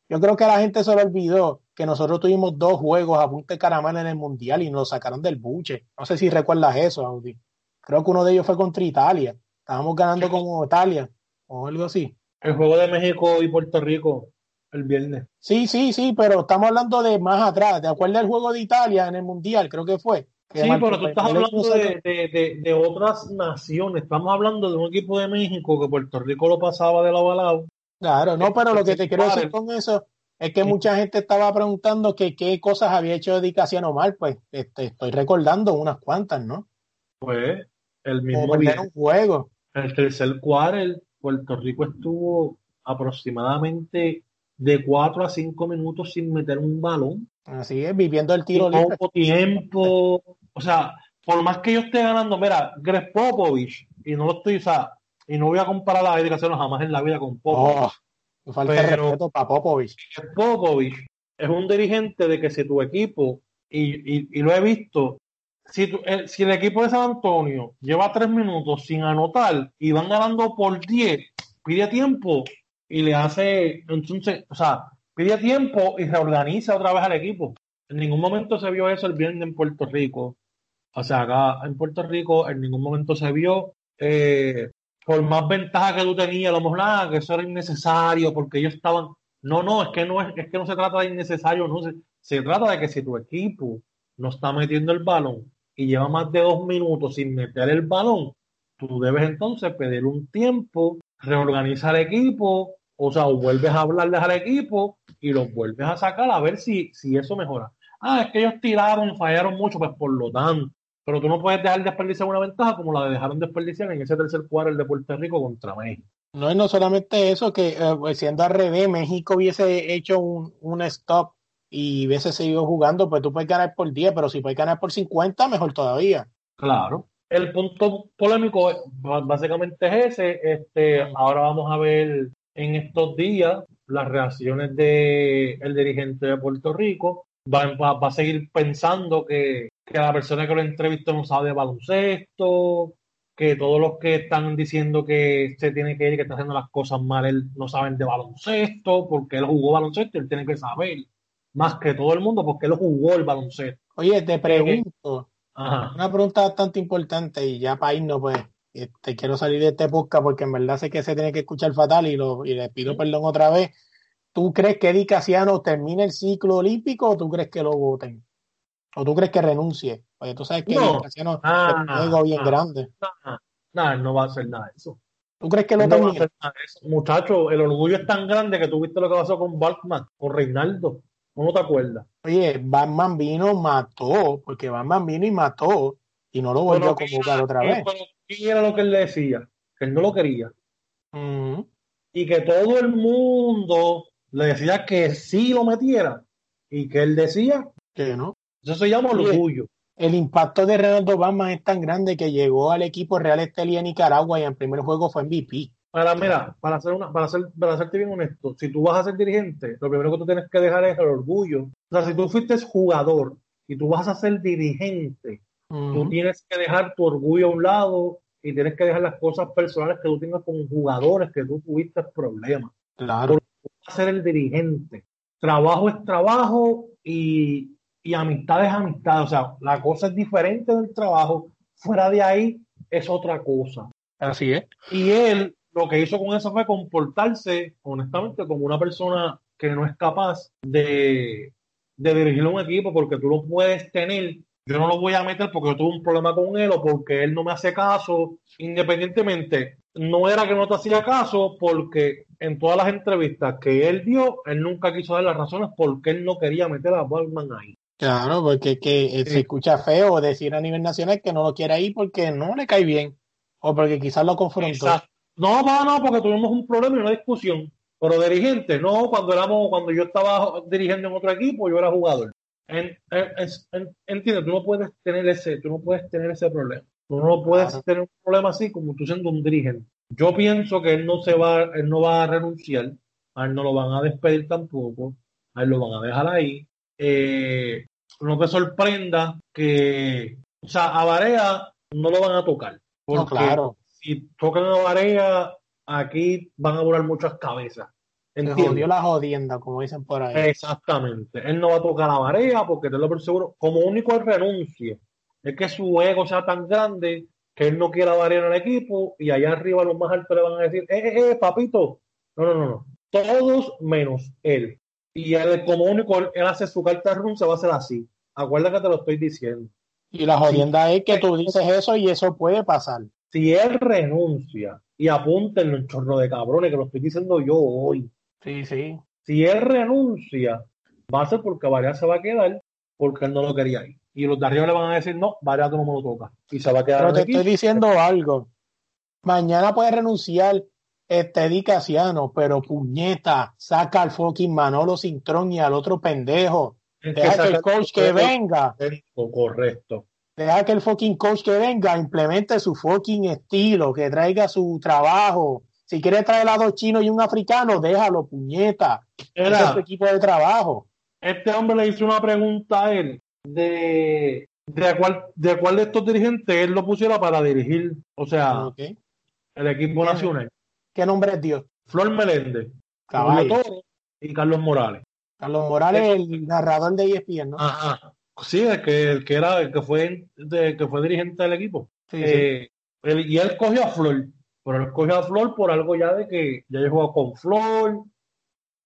Yo creo que a la gente se le olvidó que nosotros tuvimos dos juegos a punta de caramelo en el Mundial y nos sacaron del buche. No sé si recuerdas eso, Audi. Creo que uno de ellos fue contra Italia. Estábamos ganando como Italia o algo así. El juego de México y Puerto Rico el viernes. Sí, sí, sí, pero estamos hablando de más atrás. ¿Te acuerdas del juego de Italia en el Mundial? Creo que fue. Que sí, pero tú estás hablando de, de, de, de otras naciones. Estamos hablando de un equipo de México que Puerto Rico lo pasaba de lado a lado. Claro, no, pero lo que te quiero decir con eso es que mucha gente estaba preguntando que qué cosas había hecho Eddie Casiano mal, pues este, estoy recordando unas cuantas, ¿no? Pues el mismo día, un juego. El tercer quarter, Puerto Rico estuvo aproximadamente de cuatro a cinco minutos sin meter un balón. Así es, viviendo el tiro libre. Poco tiempo, o sea, por más que yo esté ganando, mira, Greg Popovich, y no lo estoy, o sea, y no voy a comparar la dedicación jamás en la vida con Popovich. Oh, falta de respeto para Popovich. Popovich es un dirigente de que si tu equipo, y, y, y lo he visto, si, tu, el, si el equipo de San Antonio lleva tres minutos sin anotar y van ganando por diez, pide tiempo y le hace, entonces, o sea, pide tiempo y reorganiza otra vez al equipo. En ningún momento se vio eso el viernes en Puerto Rico. O sea, acá en Puerto Rico en ningún momento se vio... Eh, por más ventaja que tú tenías, a lo mejor nada, que eso era innecesario, porque ellos estaban... No, no, es que no es, es que no se trata de innecesario, no se, se trata de que si tu equipo no está metiendo el balón y lleva más de dos minutos sin meter el balón, tú debes entonces pedir un tiempo, reorganizar el equipo, o sea, o vuelves a hablarles al equipo y los vuelves a sacar a ver si, si eso mejora. Ah, es que ellos tiraron, fallaron mucho, pues por lo tanto. Pero tú no puedes dejar de desperdiciar una ventaja como la dejaron desperdiciar en ese tercer quarter de Puerto Rico contra México. No, y no solamente eso, que eh, siendo al revés, México hubiese hecho un, un stop y hubiese seguido jugando, pues tú puedes ganar por diez, pero si puedes ganar por cincuenta, mejor todavía. Claro. El punto polémico básicamente es ese. Este, ahora vamos a ver en estos días las reacciones del dirigente de Puerto Rico. Va, va, va a seguir pensando que, que la persona que lo entrevistó no sabe de baloncesto, que todos los que están diciendo que se tiene que ir, que está haciendo las cosas mal, él no saben de baloncesto, porque él jugó baloncesto, él tiene que saber más que todo el mundo, porque él jugó el baloncesto. Oye, te pregunto, Ajá. una pregunta bastante importante, y ya para irnos, pues, este, quiero salir de este podcast, porque en verdad sé que se tiene que escuchar fatal, y, lo, y le pido perdón otra vez. ¿Tú crees que Eddie Casiano termine el ciclo olímpico o tú crees que lo voten? ¿O tú crees que renuncie? Oye, tú sabes que no. Eddie Casiano ah, es un juego bien ah, grande. Nada, nah, no va a hacer nada de eso. ¿Tú crees que lo no termine? Va a hacer nada de eso. Muchacho, el orgullo es tan grande que tú viste lo que pasó con Batman, con Reinaldo. ¿Cómo te acuerdas? Oye, Batman vino, mató, porque Batman vino y mató y no lo volvió pero a convocar que, otra vez. ¿Quién era lo que él le decía? Que él no lo quería. Uh-huh. Y que todo el mundo... le decía que sí lo metiera y que él decía que no. Eso se llama orgullo. El impacto de Ronaldo Batman es tan grande que llegó al equipo Real Estelí de Nicaragua y en primer juego fue M V P. Para, mira, para, hacer una, para, ser, para serte bien honesto, si tú vas a ser dirigente, lo primero que tú tienes que dejar es el orgullo. O sea, si tú fuiste jugador y tú vas a ser dirigente, uh-huh. tú tienes que dejar tu orgullo a un lado y tienes que dejar las cosas personales que tú tengas con jugadores que tú tuviste problemas. Claro. Ser el dirigente, trabajo es trabajo y, y amistad es amistad, o sea, la cosa es diferente del trabajo, fuera de ahí es otra cosa. Así es. Y él lo que hizo con eso fue comportarse honestamente como una persona que no es capaz de, de dirigir un equipo, porque tú lo puedes tener. Yo no lo voy a meter porque yo tuve un problema con él o porque él no me hace caso. Independientemente, no era que no te hacía caso, porque en todas las entrevistas que él dio, él nunca quiso dar las razones porque él no quería meter a Ballman ahí. Claro, porque que se escucha feo decir a nivel nacional que no lo quiere ir porque no le cae bien o porque quizás lo confrontó. Exacto. No, no, no, porque tuvimos un problema y una discusión. Pero dirigente, no, cuando éramos, cuando yo estaba dirigiendo en otro equipo, yo era jugador. En, en, en, entiende, tú no puedes tener ese, tú no puedes tener ese problema. Tú no puedes Ajá. tener un problema así como tú siendo un dirigente. Yo pienso que él no se va, él no va a renunciar, a él no lo van a despedir tampoco, a él lo van a dejar ahí. Eh, no te sorprenda que, o sea, a Barea no lo van a tocar. Porque no, claro. Si tocan a Barea, aquí van a volar muchas cabezas. ¿Entiendes? Se jodió la jodienda, como dicen por ahí. Exactamente. Él no va a tocar a Barea porque te lo por seguro. Como único él renuncia. Es que su ego sea tan grande que él no quiera a Barea en el equipo y allá arriba los más altos le van a decir, eh, eh, eh, papito. No, no, no, no. Todos menos él. Y él, como único, él hace su carta de renuncia, va a ser así. Acuérdate que te lo estoy diciendo. Y la jodienda sí. es que tú dices eso y eso puede pasar. Si él renuncia, y apúntenlo en chorro de cabrones, que lo estoy diciendo yo hoy. Sí, sí. Si él renuncia, va a ser porque Barea se va a quedar porque él no lo quería ir. Y los de arriba le van a decir, no, Barea tú no me lo tocas. Y se va a quedar. Pero te estoy diciendo algo. Mañana puede renunciar este Di Casiano, pero puñeta, saca al fucking Manolo Cintrón y al otro pendejo. Es que deja que el coach que venga. Correcto. Deja que el fucking coach que venga implemente su fucking estilo, que traiga su trabajo. Si quieres traer a dos chinos y un africano, déjalo, puñeta. Era, ese es tu equipo de trabajo. Este hombre le hizo una pregunta a él de, de, cuál, de cuál de estos dirigentes él lo pusiera para dirigir, o sea, okay. el equipo nacional. ¿Qué nombre es Dios? Flor Meléndez, Caballo y Carlos Morales. Carlos Morales es el narrador de E S P N, ¿no? Ajá. Sí, el que, el que era el que fue de, que fue dirigente del equipo. Sí, eh, sí. Él, y él cogió a Flor, pero él cogió a Flor por algo ya de que ya he jugado con Flor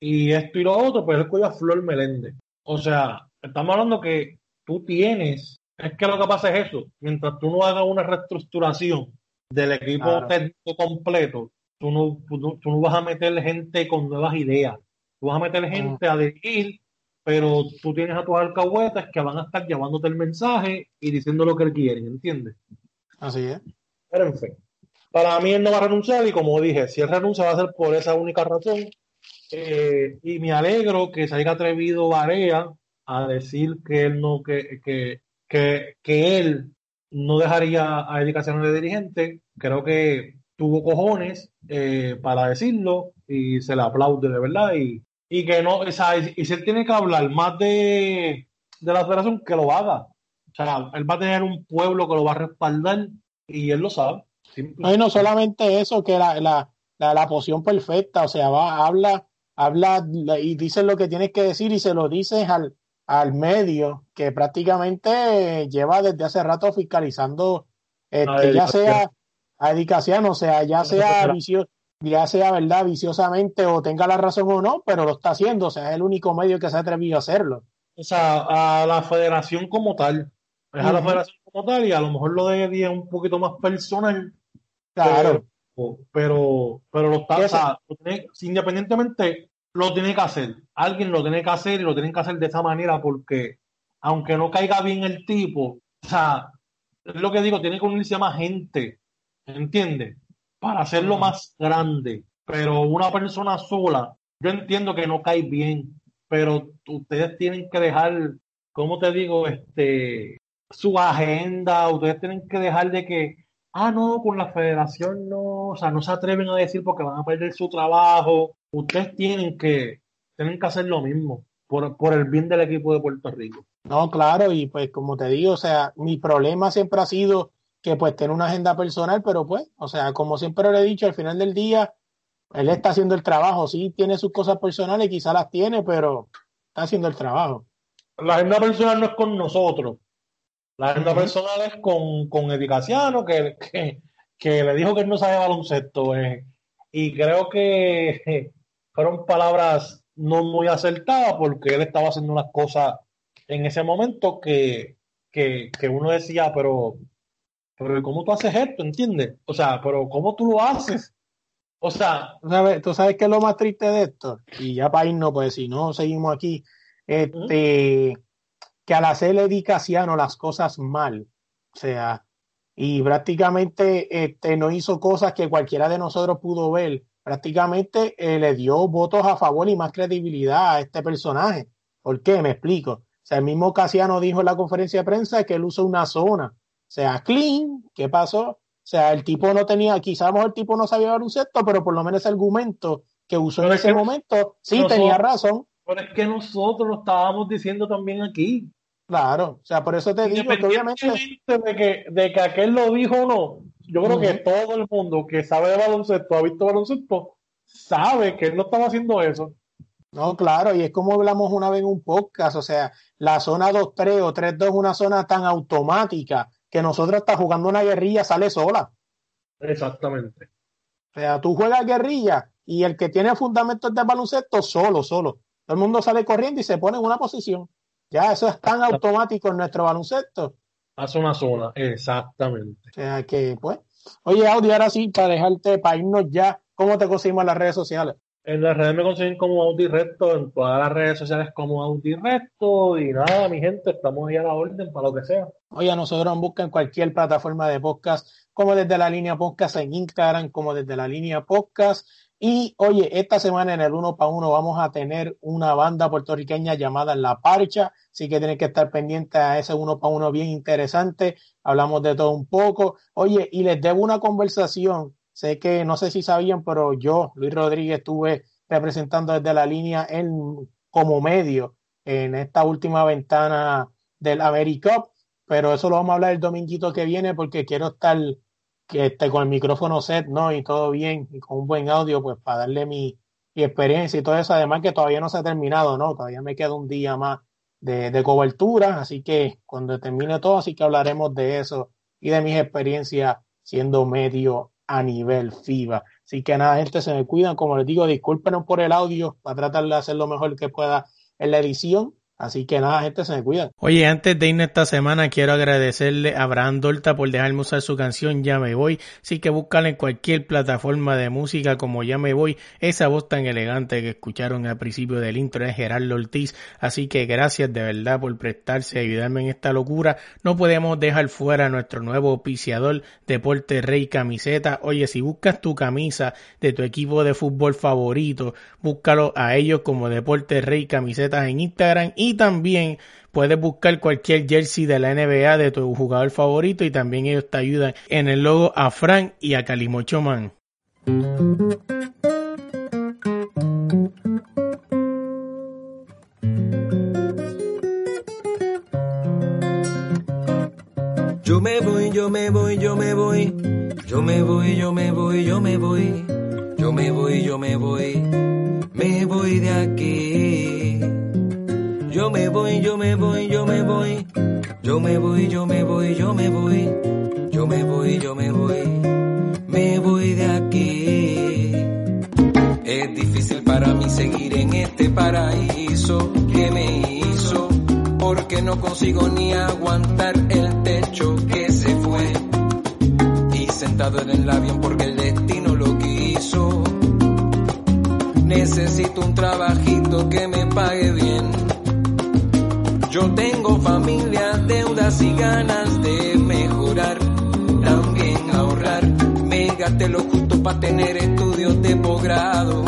y esto y lo otro, pero él cogió a Flor Meléndez. O sea, estamos hablando que tú tienes, es que lo que pasa es eso, mientras tú no hagas una reestructuración del equipo claro. técnico completo, tú no, tú, tú no vas a meter gente con nuevas ideas, tú vas a meter gente uh-huh. a dirigir. Pero tú tienes a tus alcahuetas que van a estar llevándote el mensaje y diciendo lo que quieren, ¿entiendes? Así es. Pero en fin, para mí él no va a renunciar y como dije, si él renuncia va a ser por esa única razón. Eh, y me alegro que se haya atrevido Barea a decir que él no, que, que, que, que él no dejaría a dedicación de dirigente. Creo que tuvo cojones eh, para decirlo y se le aplaude de verdad y Y que no, o sea, y si él tiene que hablar más de, de la federación, que lo haga. O sea, él va a tener un pueblo que lo va a respaldar y él lo sabe. No, y no solamente eso, que la, la, la, la poción perfecta, o sea, va, habla, habla y dices lo que tienes que decir y se lo dices al, al medio, que prácticamente lleva desde hace rato fiscalizando, este, ya sea a Dicasiano, o sea, ya sea a Vicio. Ya sea verdad, viciosamente o tenga la razón o no, pero lo está haciendo, o sea, es el único medio que se ha atrevido a hacerlo. O sea, a la federación como tal, es uh-huh. a la federación como tal y a lo mejor lo de es un poquito más personal. Claro. Pero, pero, pero lo está, o sea, lo tiene, independientemente lo tiene que hacer, alguien lo tiene que hacer y lo tienen que hacer de esa manera porque aunque no caiga bien el tipo, o sea, es lo que digo, tiene que unirse a más gente, ¿entiendes? Para hacerlo más grande, pero una persona sola, yo entiendo que no cae bien, pero ustedes tienen que dejar, ¿cómo te digo? este, su agenda, ustedes tienen que dejar de que, ah, no, con la federación no, o sea, no se atreven a decir porque van a perder su trabajo, ustedes tienen que, tienen que hacer lo mismo, por, por el bien del equipo de Puerto Rico. No, claro, y pues como te digo, o sea, mi problema siempre ha sido que pues tiene una agenda personal, pero pues, o sea, como siempre le he dicho, al final del día, él está haciendo el trabajo, sí tiene sus cosas personales, quizás las tiene, pero está haciendo el trabajo. La agenda personal no es con nosotros, la agenda uh-huh. personal es con, con Edicaciano, que, que, que le dijo que él no sabe baloncesto, eh. y creo que eh, fueron palabras no muy acertada, porque él estaba haciendo unas cosas en ese momento que, que, que uno decía, pero, pero ¿cómo tú haces esto? ¿Entiendes? O sea, pero ¿cómo tú lo haces? O sea, tú sabes qué es lo más triste de esto, y ya para irnos, pues si no seguimos aquí, este, uh-huh. que al hacer Eddie Casiano las cosas mal, o sea, y prácticamente este, no hizo cosas que cualquiera de nosotros pudo ver, prácticamente eh, le dio votos a favor y más credibilidad a este personaje. ¿Por qué? Me explico. O sea, el mismo Casiano dijo en la conferencia de prensa que él usa una zona, o sea, clean, ¿qué pasó? O sea, el tipo no tenía, quizás a lo mejor el tipo no sabía baloncesto, pero por lo menos ese argumento que usó pero en es ese que, momento, sí nosotros, tenía razón. Pero es que nosotros lo estábamos diciendo también aquí. Claro, o sea, por eso te digo que obviamente... De que, de que aquel lo dijo o no, yo creo uh-huh. que todo el mundo que sabe de baloncesto, ha visto baloncesto, sabe que él no estaba haciendo eso. No, claro, y es como hablamos una vez en un podcast, o sea, la zona dos tres o tres dos es una zona tan automática que nosotros hasta jugando una guerrilla sale sola. Exactamente. O sea, tú juegas guerrilla y el que tiene fundamentos de baloncesto solo, solo. Todo el mundo sale corriendo y se pone en una posición. Ya eso es tan automático en nuestro baloncesto. Hace una sola, exactamente. O sea que, pues. Oye, Audi, ahora sí, para dejarte, para irnos ya, ¿cómo te conseguimos en las redes sociales? En las redes me consiguen como Audi Recto, en todas las redes sociales como Audi Recto, y nada, mi gente, estamos ahí a la orden para lo que sea. Oye, nosotros nos buscan en cualquier plataforma de podcast, como Desde la Línea Podcast, en Instagram como Desde la Línea Podcast, y oye, esta semana en el uno para uno vamos a tener una banda puertorriqueña llamada La Parcha, así que tienen que estar pendientes a ese uno para uno bien interesante, hablamos de todo un poco. Oye, y les debo una conversación. Sé que, no sé si sabían, pero yo, Luis Rodríguez, estuve representando Desde la Línea en, como medio en esta última ventana del AmeriCup, pero eso lo vamos a hablar el dominguito que viene porque quiero estar que esté con el micrófono set, ¿no? Y todo bien, y con un buen audio, pues para darle mi, mi experiencia y todo eso. Además que todavía no se ha terminado, ¿no? Todavía me queda un día más de, de cobertura, así que cuando termine todo, así que hablaremos de eso y de mis experiencias siendo medio a nivel FIBA. Así que nada, gente, se me cuidan. Como les digo, discúlpenos por el audio, para tratar de hacer lo mejor que pueda en la edición. Así que nada, gente, se me cuidan. Oye, antes de irnos esta semana, quiero agradecerle a Abraham Dorta por dejarme usar su canción Ya Me Voy. Así que búscala en cualquier plataforma de música como Ya Me Voy. Esa voz tan elegante que escucharon al principio del intro es Gerardo Ortiz. Así que gracias de verdad por prestarse a ayudarme en esta locura. No podemos dejar fuera a nuestro nuevo auspiciador, Deporte Rey Camiseta. Oye, si buscas tu camisa de tu equipo de fútbol favorito, búscalo a ellos como Deporte Rey Camisetas en Instagram, y Y también puedes buscar cualquier jersey de la N B A de tu jugador favorito y también ellos te ayudan en el logo a Frank y a Calimochoman. Yo me voy, yo me voy, yo me voy. Yo me voy, yo me voy, yo me voy. Yo me voy, yo me voy. Me voy de aquí. Yo me voy, yo me voy, yo me voy. Yo me voy, yo me voy, yo me voy. Yo me voy, yo me voy. Me voy de aquí. Es difícil para mí seguir en este paraíso que me hizo, porque no consigo ni aguantar el techo que se fue. Y sentado en el avión porque el destino lo quiso. Necesito un trabajito que me pague bien. Yo tengo familia, deudas y ganas de mejorar, también ahorrar. Me gasté lo justo para tener estudios de posgrado.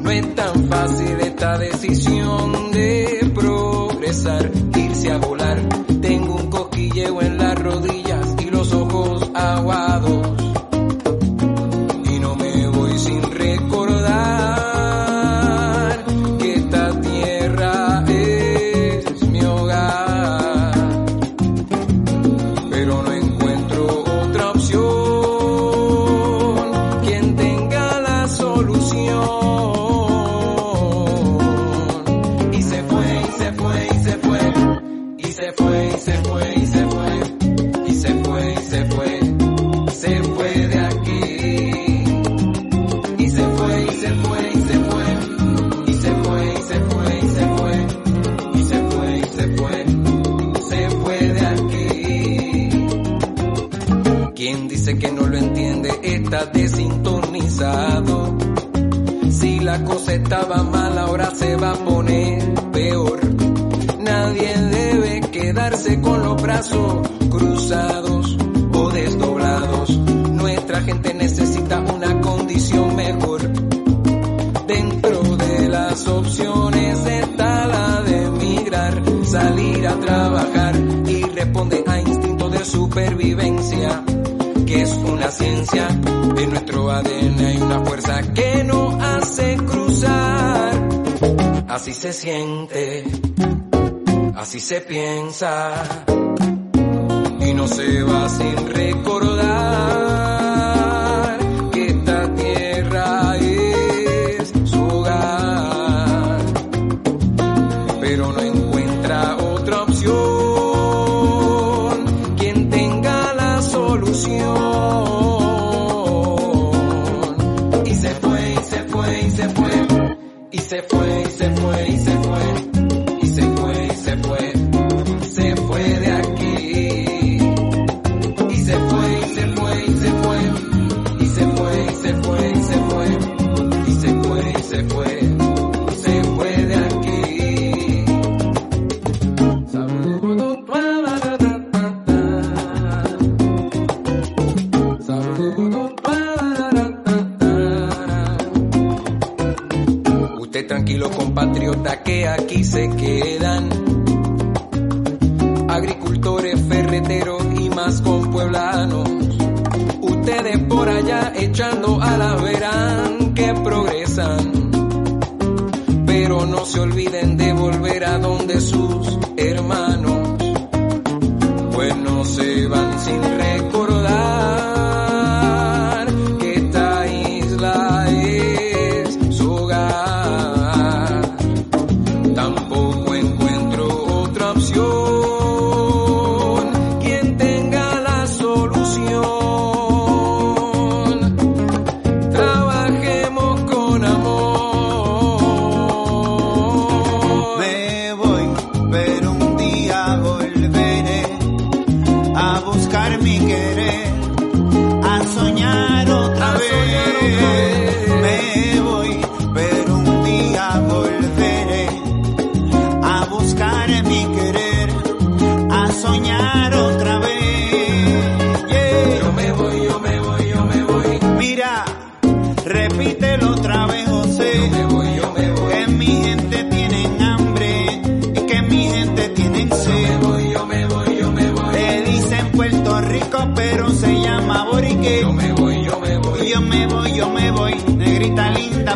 No es tan fácil esta decisión de progresar, irse a volar. Tengo un cosquilleo en las rodillas y los ojos aguados. Y no me voy sin recordar. Y se fue, y se fue, y se fue, y se fue entiende, está desintonizado. Si la cosa estaba mal, ahora se va a poner peor. Nadie debe quedarse con los brazos cruzados o desdoblados. Nuestra gente necesita una condición mejor. Dentro de las opciones está la de emigrar, salir a trabajar y responde a instintos de supervivencia, que es una ciencia. En nuestro A D N hay una fuerza que no hace cruzar. Así se siente, así se piensa, y no se va sin recordar que esta tierra es su hogar, pero no encuentra otra opción. Quien tenga la solución. Y se fue, y se fue, y se fue, y se fue, y se fue, y se fue. Tranquilos compatriotas que aquí se quedan, agricultores, ferreteros y más compueblanos. Ustedes por allá echando alas verán que progresan, pero no se olviden de volver a donde sus hermanos, pues no se van sin recordar.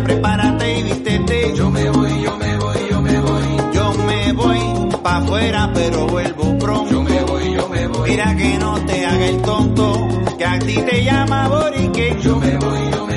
Prepárate y vístete. Yo me voy, yo me voy, yo me voy. Yo me voy pa' afuera, pero vuelvo pronto. Yo me voy, yo me voy. Mira que no te haga el tonto, que a ti te llama Borique. Yo me voy, yo me voy.